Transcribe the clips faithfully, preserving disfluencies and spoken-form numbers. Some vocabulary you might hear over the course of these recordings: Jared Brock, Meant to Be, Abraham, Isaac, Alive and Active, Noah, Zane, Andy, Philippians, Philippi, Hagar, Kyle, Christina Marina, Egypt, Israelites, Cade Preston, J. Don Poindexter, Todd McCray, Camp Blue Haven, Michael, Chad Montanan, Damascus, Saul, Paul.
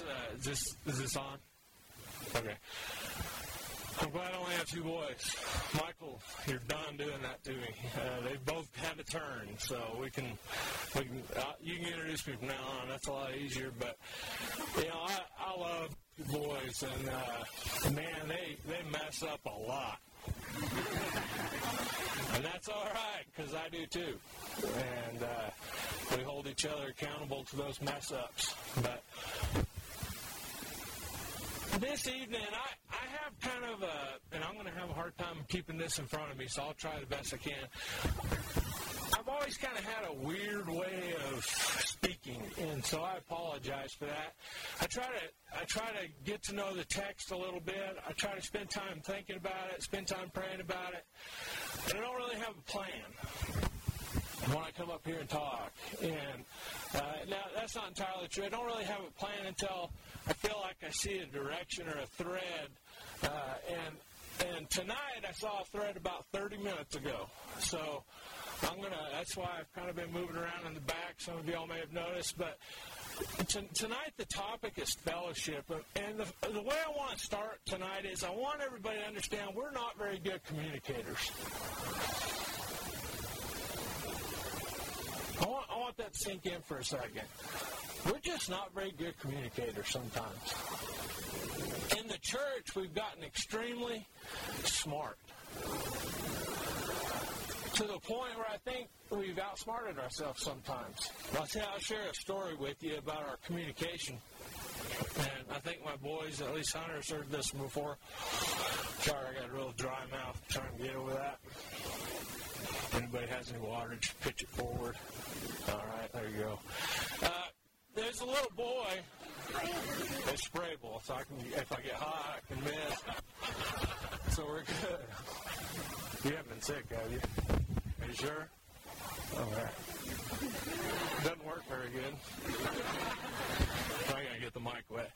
uh, is this is this on? Okay. I'm glad I only have two boys. Michael, you're done doing that to me. Uh, they both had a turn, so we can, we can uh, you can introduce me from now on. That's a lot easier. But you know, I, I love boys, and uh, man, they they mess up a lot. And that's all right, because I do too. And uh, we hold each other accountable to those mess-ups. But this evening, I, I have kind of a, and I'm going to have a hard time keeping this in front of me, so I'll try the best I can. I've always kind of had a weird way of speaking, and so I apologize for that. I try to I try to get to know the text a little bit. I try to spend time thinking about it, spend time praying about it, but I don't really have a plan when I come up here and talk. And uh, now, that's not entirely true. I don't really have a plan until I feel like I see a direction or a thread, uh, and and tonight I saw a thread about thirty minutes ago, so I'm going to, that's why I've kind of been moving around in the back. Some of y'all may have noticed, but t- tonight the topic is fellowship. And the, the way I want to start tonight is I want everybody to understand we're not very good communicators. I want, I want that to sink in for a second. We're just not very good communicators sometimes. In the church, we've gotten extremely smart, to the point where I think we've outsmarted ourselves sometimes. I'll, tell, I'll share a story with you about our communication. And I think my boys, at least Hunter's heard this before. Sorry, I got a real dry mouth. I'm trying to get over that. If anybody has any water, just pitch it forward. All right, there you go. Uh, there's a little boy. It's sprayable, so I can, if I get hot, I can miss. So we're good. You haven't been sick, have you? Are you sure? Okay. Doesn't work very good. I gotta get the mic wet.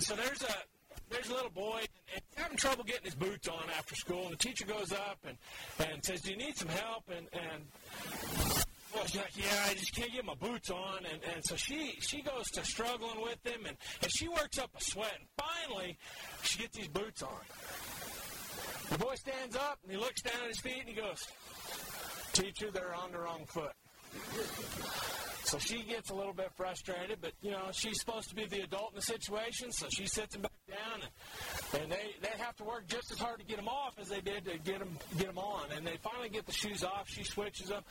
So there's a there's a little boy, and he's having trouble getting his boots on after school. And the teacher goes up and, and says, "Do you need some help?" And and well, she's like, "Yeah, I just can't get my boots on." And, and so she she goes to struggling with him, and, and she works up a sweat. And finally, she gets these boots on. The boy stands up, and he looks down at his feet, and he goes, "Teacher, they're on the wrong foot." So she gets a little bit frustrated, but, you know, she's supposed to be the adult in the situation, so she sits him back down, and, and they, they have to work just as hard to get them off as they did to get them, get them on. And they finally get the shoes off. She switches them,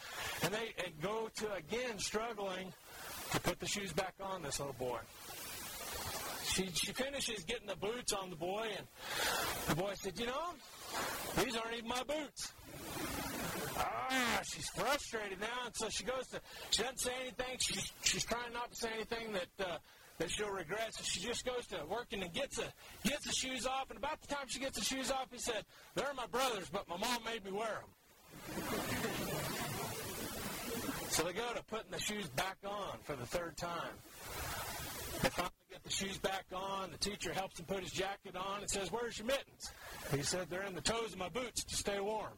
and they and go to, again, struggling to put the shoes back on this little boy. She, she finishes getting the boots on the boy, and the boy said, "You know, these aren't even my boots." Ah, she's frustrated now, and so she goes to, she doesn't say anything. She's, she's trying not to say anything that uh, that she'll regret, so she just goes to working and gets the, gets the shoes off, and about the time she gets the shoes off, he said, "They're my brother's, but my mom made me wear them." So they go to putting the shoes back on for the third time. They finally get the shoes back on. The teacher helps him put his jacket on and says, "Where's your mittens?" He said, "They're in the toes of my boots to stay warm."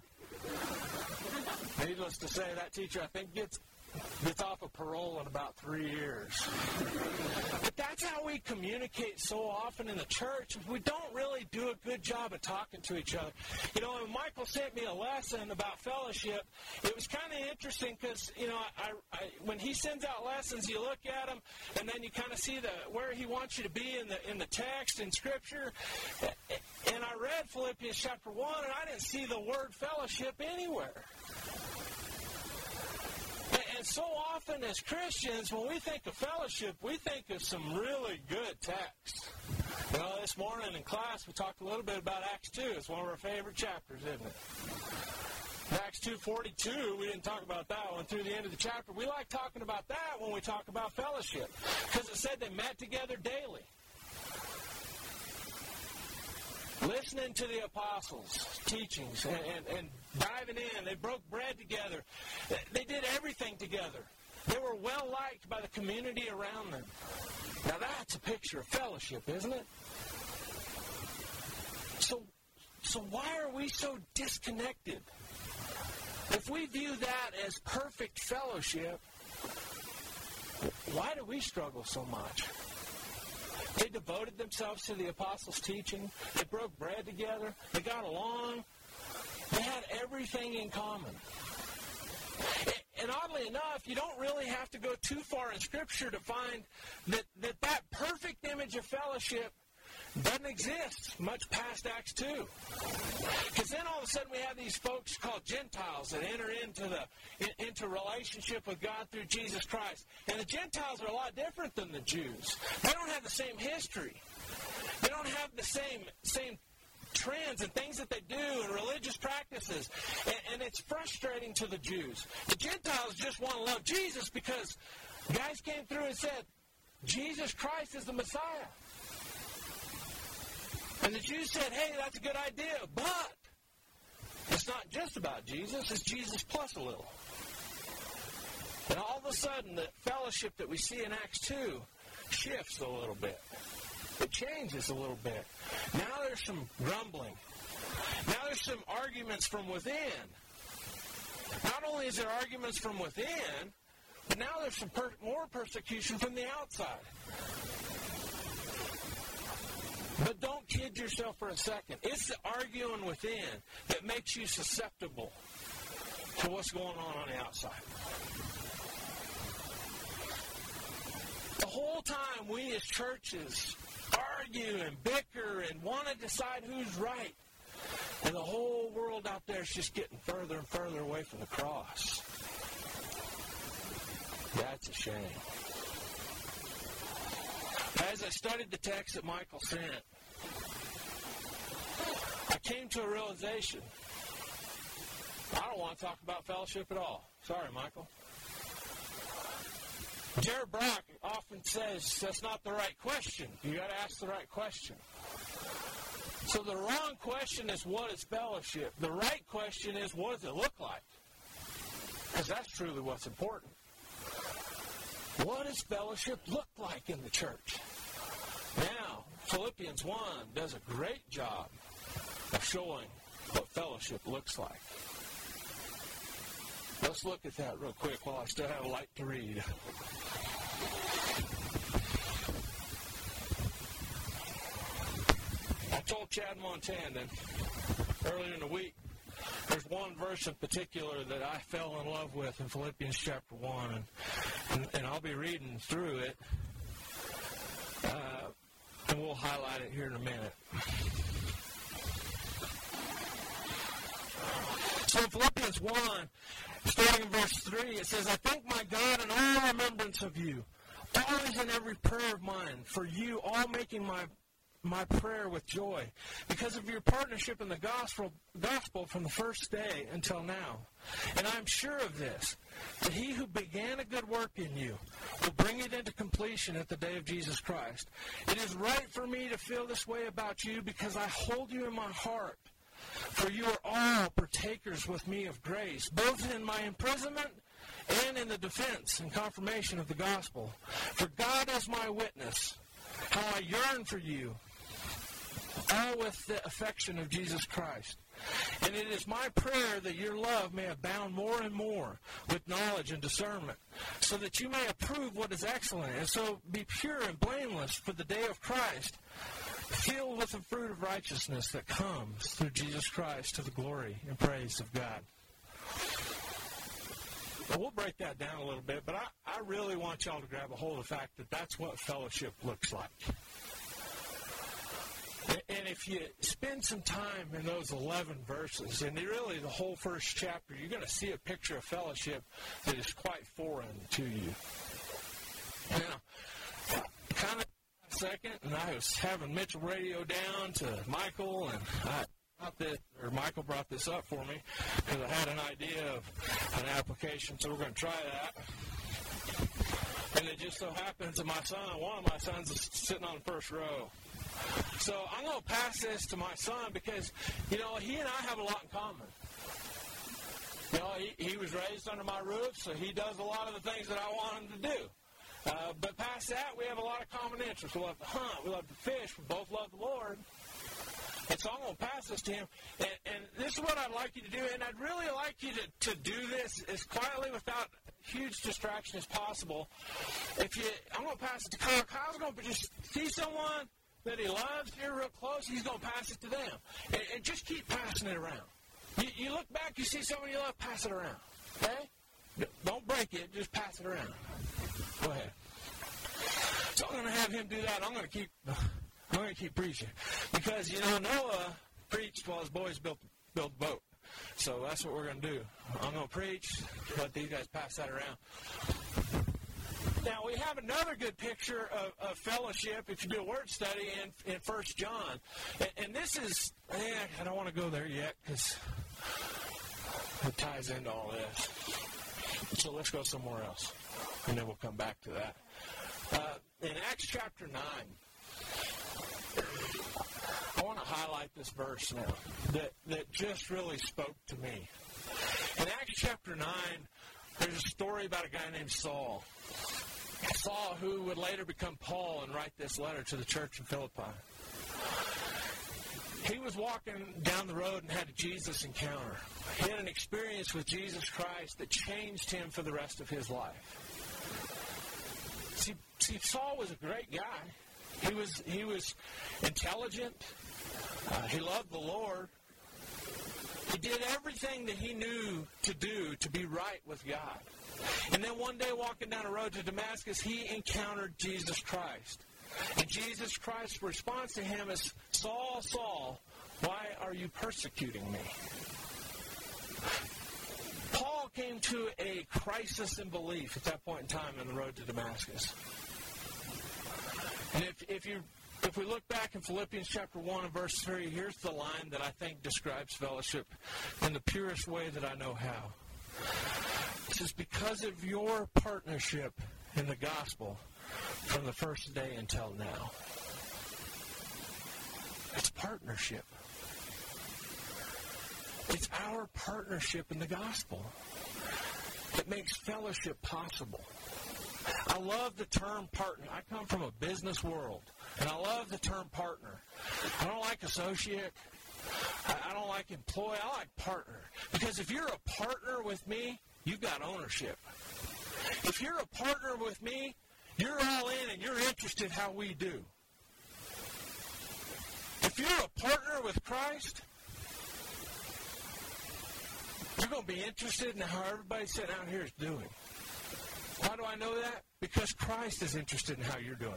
Needless to say, that teacher, I think, gets gets off of parole in about three years. But that's how we communicate so often in the church. We don't really do a good job of talking to each other. You know, when Michael sent me a lesson about fellowship, it was kind of interesting because, you know, I, I, when he sends out lessons, you look at them, and then you kind of see the where he wants you to be in the in the text, in Scripture. And I read Philippians chapter one, and I didn't see the word fellowship anywhere. And so often as Christians, when we think of fellowship, we think of some really good texts. Well, this morning in class, we talked a little bit about Acts two. It's one of our favorite chapters, isn't it? Acts two forty-two, we didn't talk about that one through the end of the chapter. We like talking about that when we talk about fellowship, because it said they met together daily, listening to the apostles' teachings and, and, and diving in. They broke bread together. They did everything together. They were well liked by the community around them. Now that's a picture of fellowship, isn't it? So, so why are we so disconnected? If we view that as perfect fellowship, why do we struggle so much? They devoted themselves to the apostles' teaching. They broke bread together. They got along. They had everything in common. And oddly enough, you don't really have to go too far in Scripture to find that that, that perfect image of fellowship doesn't exist much past Acts two. Because then all of a sudden we have these folks called Gentiles that enter into the in, into relationship with God through Jesus Christ. And the Gentiles are a lot different than the Jews. They don't have the same history. They don't have the same same trends and things that they do and religious practices. And, and it's frustrating to the Jews. The Gentiles just want to love Jesus because guys came through and said, Jesus Christ is the Messiah. And the Jews said, hey, that's a good idea, but it's not just about Jesus, it's Jesus plus a little. And all of a sudden, the fellowship that we see in Acts two shifts a little bit. It changes a little bit. Now there's some grumbling. Now there's some arguments from within. Not only is there arguments from within, but now there's some per- more persecution from the outside. But don't kid yourself for a second. It's the arguing within that makes you susceptible to what's going on on the outside. The whole time we as churches argue and bicker and want to decide who's right. And the whole world out there is just getting further and further away from the cross. That's a shame. As I studied the text that Michael sent, I came to a realization. I don't want to talk about fellowship at all. Sorry, Michael. Jared Brock often says that's not the right question. You got to ask the right question. So the wrong question is, what is fellowship? The right question is, what does it look like? Because that's truly what's important. What does fellowship look like in the church? Now, Philippians one does a great job of showing what fellowship looks like. Let's look at that real quick while I still have a light to read. I told Chad Montanan earlier in the week, there's one verse in particular that I fell in love with in Philippians chapter one, and, and, and I'll be reading through it, uh, and we'll highlight it here in a minute. So in Philippians one, starting in verse three, it says, I thank my God in all remembrance of you, always in every prayer of mine, for you all making my my prayer with joy, because of your partnership in the gospel gospel from the first day until now. And I am sure of this, that he who began a good work in you will bring it into completion at the day of Jesus Christ. It is right for me to feel this way about you, because I hold you in my heart. For you are all partakers with me of grace, both in my imprisonment and in the defense and confirmation of the gospel. For God is my witness, how I yearn for you, all with the affection of Jesus Christ. And it is my prayer that your love may abound more and more with knowledge and discernment, so that you may approve what is excellent, and so be pure and blameless for the day of Christ, filled with the fruit of righteousness that comes through Jesus Christ to the glory and praise of God. Well, we'll break that down a little bit, but I, I really want y'all to grab a hold of the fact that that's what fellowship looks like. And, and if you spend some time in those eleven verses, and really the whole first chapter, you're going to see a picture of fellowship that is quite foreign to you. Now, kind of second, and I was having Mitchell radio down to Michael, and I brought this, or Michael brought this up for me, because I had an idea of an application, so we're going to try that. And it just so happens that my son, one of my sons, is sitting on the first row. So I'm going to pass this to my son because, you know, he and I have a lot in common. You know, he, he was raised under my roof, so he does a lot of the things that I want him to do. Uh, but past that, we have a lot of common interests. We love to hunt. We love to fish. We both love the Lord. And so I'm going to pass this to him. And, and this is what I'd like you to do. And I'd really like you to, to do this as quietly without huge distraction as possible. If you, I'm going to pass it to Kyle. Kyle's going to just see someone that he loves here real close. He's going to pass it to them. And, and just keep passing it around. You, you look back, you see someone you love, pass it around. Okay? Don't break it. Just pass it around. Go ahead. So I'm going to have him do that. I'm going to keep... I'm going to keep preaching. Because, you know, Noah preached while his boys built, built the boat. So that's what we're going to do. I'm going to preach, let these guys pass that around. Now, we have another good picture of, of fellowship, if you do a word study, in, in First John. And, and this is, man, I don't want to go there yet because it ties into all this. So let's go somewhere else, and then we'll come back to that. Uh, in Acts chapter nine. I want to highlight this verse now that, that just really spoke to me. In Acts chapter nine, there's a story about a guy named Saul. Saul, who would later become Paul and write this letter to the church in Philippi. He was walking down the road and had a Jesus encounter. He had an experience with Jesus Christ that changed him for the rest of his life. See, see Saul was a great guy. He was he was intelligent. Uh, he loved the Lord. He did everything that he knew to do to be right with God. And then one day, walking down a road to Damascus, he encountered Jesus Christ. And Jesus Christ's response to him is, "Saul, Saul, why are you persecuting me?" Paul came to a crisis in belief at that point in time on the road to Damascus. And if, if you if we look back in Philippians chapter one and verse three, here's the line that I think describes fellowship in the purest way that I know how. It says, because of your partnership in the gospel from the first day until now. It's partnership. It's our partnership in the gospel that makes fellowship possible. I love the term partner. I come from a business world, and I love the term partner. I don't like associate. I don't like employee. I like partner. Because if you're a partner with me, you've got ownership. If you're a partner with me, you're all in and you're interested in how we do. If you're a partner with Christ, you're going to be interested in how everybody sitting out here is doing. How do I know that? Because Christ is interested in how you're doing.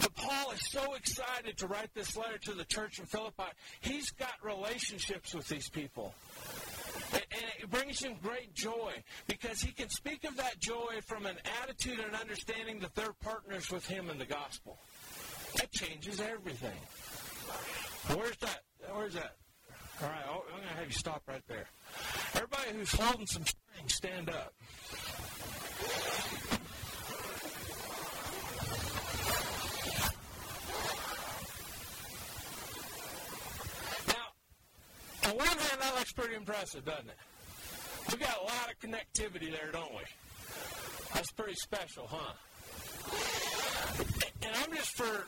But Paul is so excited to write this letter to the church in Philippi. He's got relationships with these people. And it brings him great joy because he can speak of that joy from an attitude and understanding that they're partners with him in the gospel. That changes everything. Where's that? Where's that? All right, I'm going to have you stop right there. Everybody who's holding some strings, stand up. Now, on one hand, that looks pretty impressive, doesn't it? We've got a lot of connectivity there, don't we? That's pretty special, huh? And I'm just, for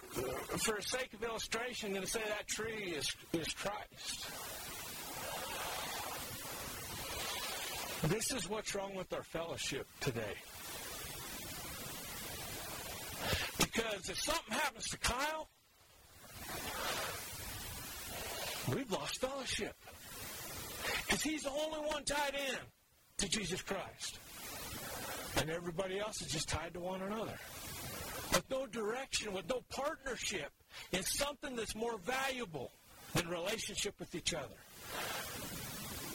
for sake of illustration, going to say that tree is, is Christ. This is what's wrong with our fellowship today. Because if something happens to Kyle, we've lost fellowship. Because he's the only one tied in to Jesus Christ. And everybody else is just tied to one another. With no direction, with no partnership, in something that's more valuable than relationship with each other.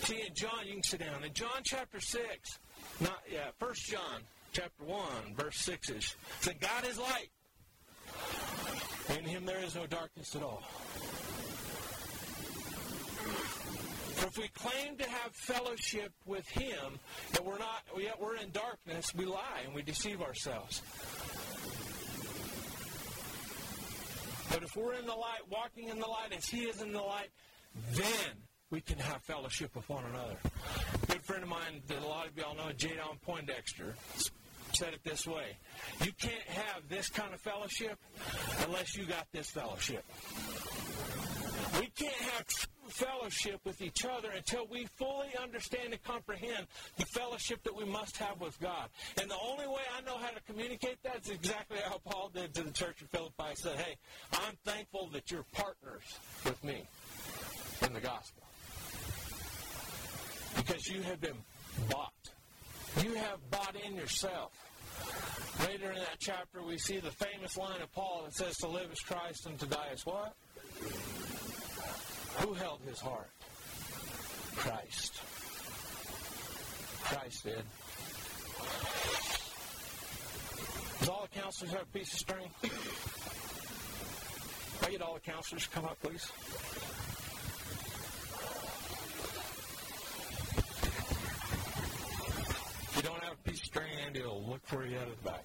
See, in John, you can sit down. In John chapter six, not yeah, First John chapter one, verse six is, "Then God is light. In him there is no darkness at all." For if we claim to have fellowship with him, and we're not, yet we're in darkness, we lie and we deceive ourselves. But if we're in the light, walking in the light as he is in the light, then we can have fellowship with one another. A good friend of mine that a lot of y'all know, J. Don Poindexter, said it this way. You can't have this kind of fellowship unless you got this fellowship. We can't have true fellowship with each other until we fully understand and comprehend the fellowship that we must have with God. And the only way I know how to communicate that is exactly how Paul did to the church in Philippi. He said, hey, I'm thankful that you're partners with me in the gospel. Because you have been bought. You have bought in yourself. Later in that chapter, we see the famous line of Paul that says, to live is Christ and to die is what? Who held his heart? Christ. Christ did. Does all the counselors have a piece of string? Can I get all the counselors to come up, please? If you don't have a piece of string, Andy will look for you out of the back.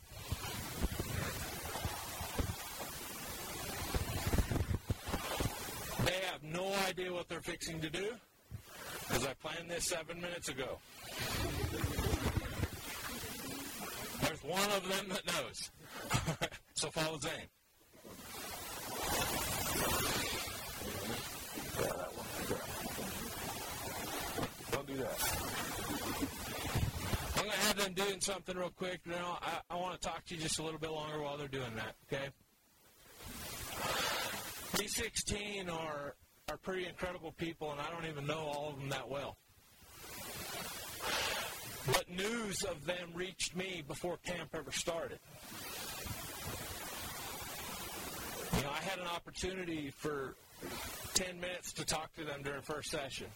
No idea what they're fixing to do, because I planned this seven minutes ago. There's one of them that knows. So follow Zane. Yeah, that one. Don't do that. I'm going to have them doing something real quick. Now, I, I want to talk to you just a little bit longer while they're doing that, okay? These sixteen are... are pretty incredible people, and I don't even know all of them that well. But news of them reached me before camp ever started. You know, I had an opportunity for ten minutes to talk to them during first session.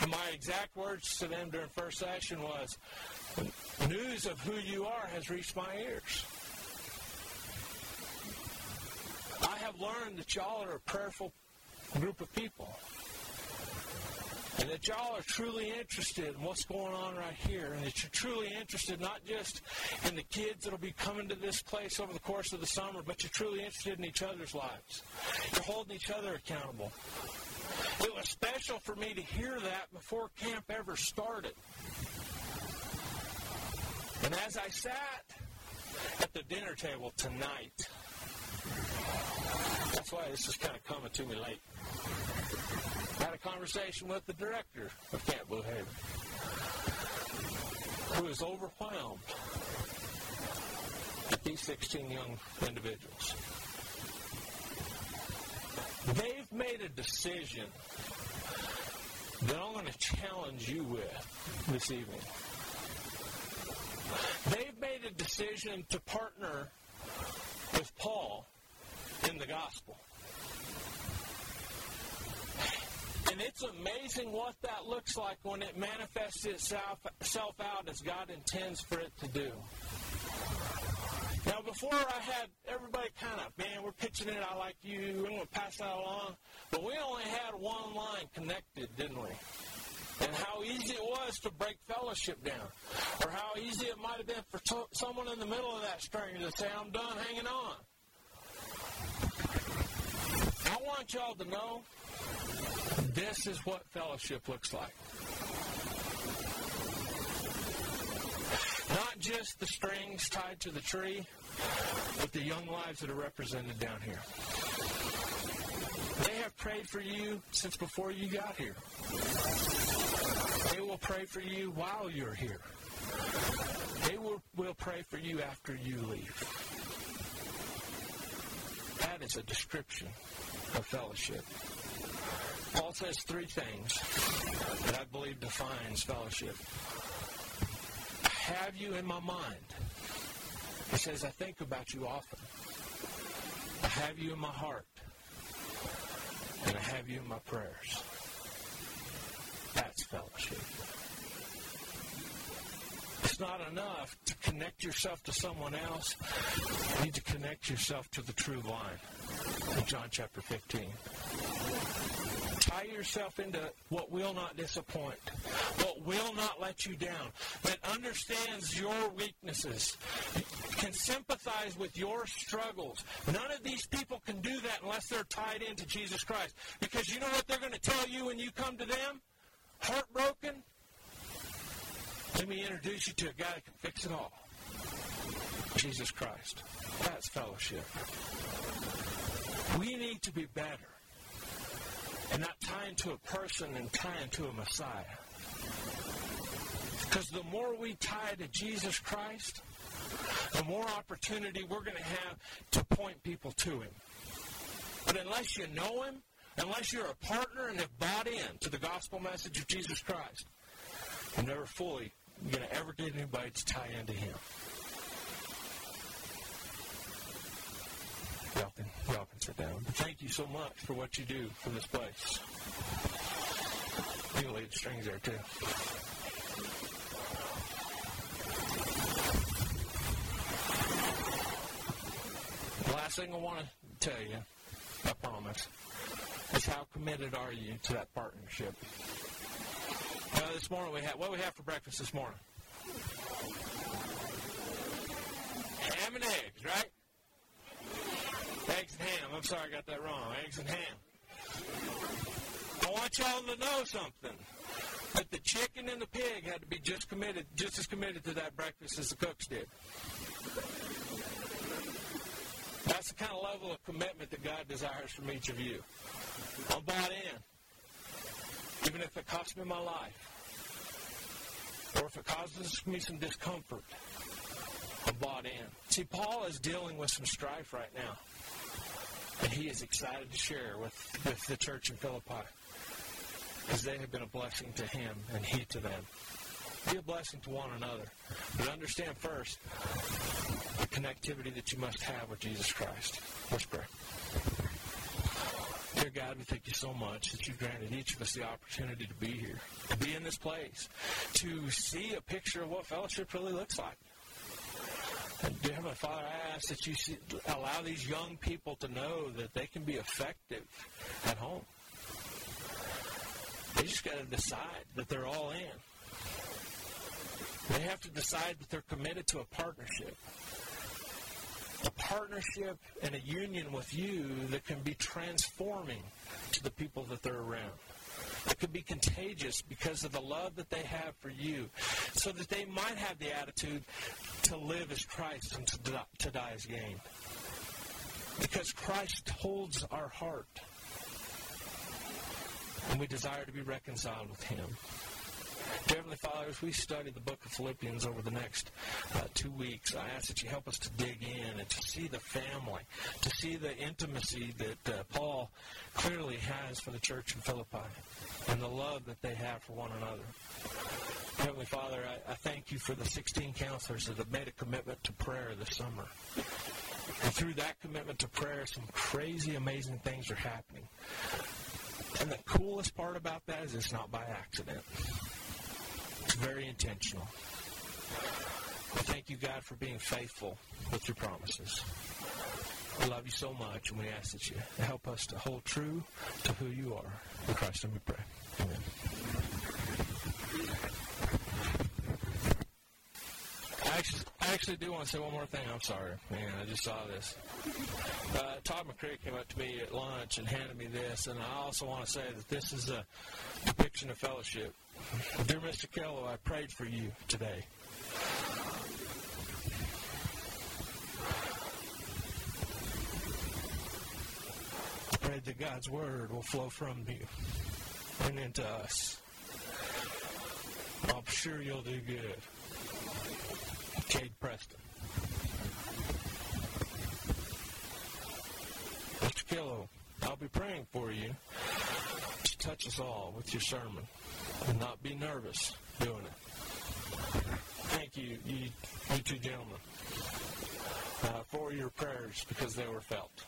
And my exact words to them during first session was, news of who you are has reached my ears. I have learned that y'all are a prayerful group of people, and that y'all are truly interested in what's going on right here, and that you're truly interested not just in the kids that'll be coming to this place over the course of the summer, but you're truly interested in each other's lives. You're holding each other accountable. It was special for me to hear that before camp ever started. And as I sat at the dinner table tonight, that's why this is kind of coming to me late. I had a conversation with the director of Camp Blue Haven, who is overwhelmed at these sixteen young individuals. They've made a decision that I'm going to challenge you with this evening. They've made a decision to partner with Paul in the gospel. And it's amazing what that looks like when it manifests itself, itself out as God intends for it to do. Now, before I had everybody kind of, man, we're pitching it, I like you, we're going to pass that along. But we only had one line connected, didn't we? And how easy it was to break fellowship down. Or how easy it might have been for to- someone in the middle of that string to say, I'm done hanging on. I want y'all to know this is what fellowship looks like. Not just the strings tied to the tree, but the young lives that are represented down here. They have prayed for you since before you got here. They will pray for you while you're here. They will, will pray for you after you leave. That is a description of fellowship. Paul says three things that I believe defines fellowship. I have you in my mind. He says, I think about you often. I have you in my heart. And I have you in my prayers. That's fellowship. It's not enough to connect yourself to someone else. You need to connect yourself to the true vine in John chapter fifteen. Tie yourself into what will not disappoint, what will not let you down, that understands your weaknesses, can sympathize with your struggles. None of these people can do that unless they're tied into Jesus Christ. Because you know what they're going to tell you when you come to them? Heartbroken? Let me introduce you to a guy that can fix it all. Jesus Christ. That's fellowship. We need to be better and not tying to a person and tying to a Messiah. Because the more we tie to Jesus Christ, the more opportunity we're going to have to point people to Him. But unless you know Him, unless you're a partner and have bought in to the gospel message of Jesus Christ, you're never fully going to ever get anybody to tie into Him. Y'all can, y'all can sit down. But thank you so much for what you do for this place. You can lead strings there, too. Last thing I want to tell you, I promise, is how committed are you to that partnership? Well, this morning we had, what do we have for breakfast this morning? Ham and eggs, right? Eggs and ham. I'm sorry I got that wrong. Eggs and ham. I want y'all to know something. That the chicken and the pig had to be just committed, just as committed to that breakfast as the cooks did. That's the kind of level of commitment that God desires from each of you. I'm bought in. Even if it costs me my life. Or if it causes me some discomfort. I'm bought in. See, Paul is dealing with some strife right now. And he is excited to share with, with the church in Philippi. Because they have been a blessing to him and he to them. Be a blessing to one another. But understand first the connectivity that you must have with Jesus Christ. Let's pray. Dear God, we thank you so much that you granted each of us the opportunity to be here, to be in this place, to see a picture of what fellowship really looks like. And dear Heavenly Father, I ask that you see, allow these young people to know that they can be effective at home. They just got to decide that they're all in. They have to decide that they're committed to a partnership. A partnership and a union with you that can be transforming to the people that they're around. That could be contagious because of the love that they have for you. So that they might have the attitude to live as Christ and to die, to die as gain. Because Christ holds our heart. And we desire to be reconciled with Him. Dear Heavenly Father, as we study the book of Philippians over the next uh, two weeks, I ask that you help us to dig in and to see the family, to see the intimacy that uh, Paul clearly has for the church in Philippi and the love that they have for one another. Heavenly Father, I, I thank you for the sixteen counselors that have made a commitment to prayer this summer. And through that commitment to prayer, some crazy, amazing things are happening. And the coolest part about that is it's not by accident. It's very intentional. I thank you, God, for being faithful with your promises. We love you so much, and we ask that you help us to hold true to who you are. In Christ's name we pray. Amen. I actually, I actually do want to say one more thing. I'm sorry. Man, I just saw this. Uh, Todd McCray came up to me at lunch and handed me this, and I also want to say that this is a depiction of fellowship. Dear Mister Kello, I prayed for you today. I prayed that God's Word will flow from you and into us. I'm sure you'll do good. Cade Preston. Mister Kello, I'll be praying for you to touch us all with your sermon. And not be nervous doing it. Thank you, you, you two gentlemen, uh, for your prayers because they were felt.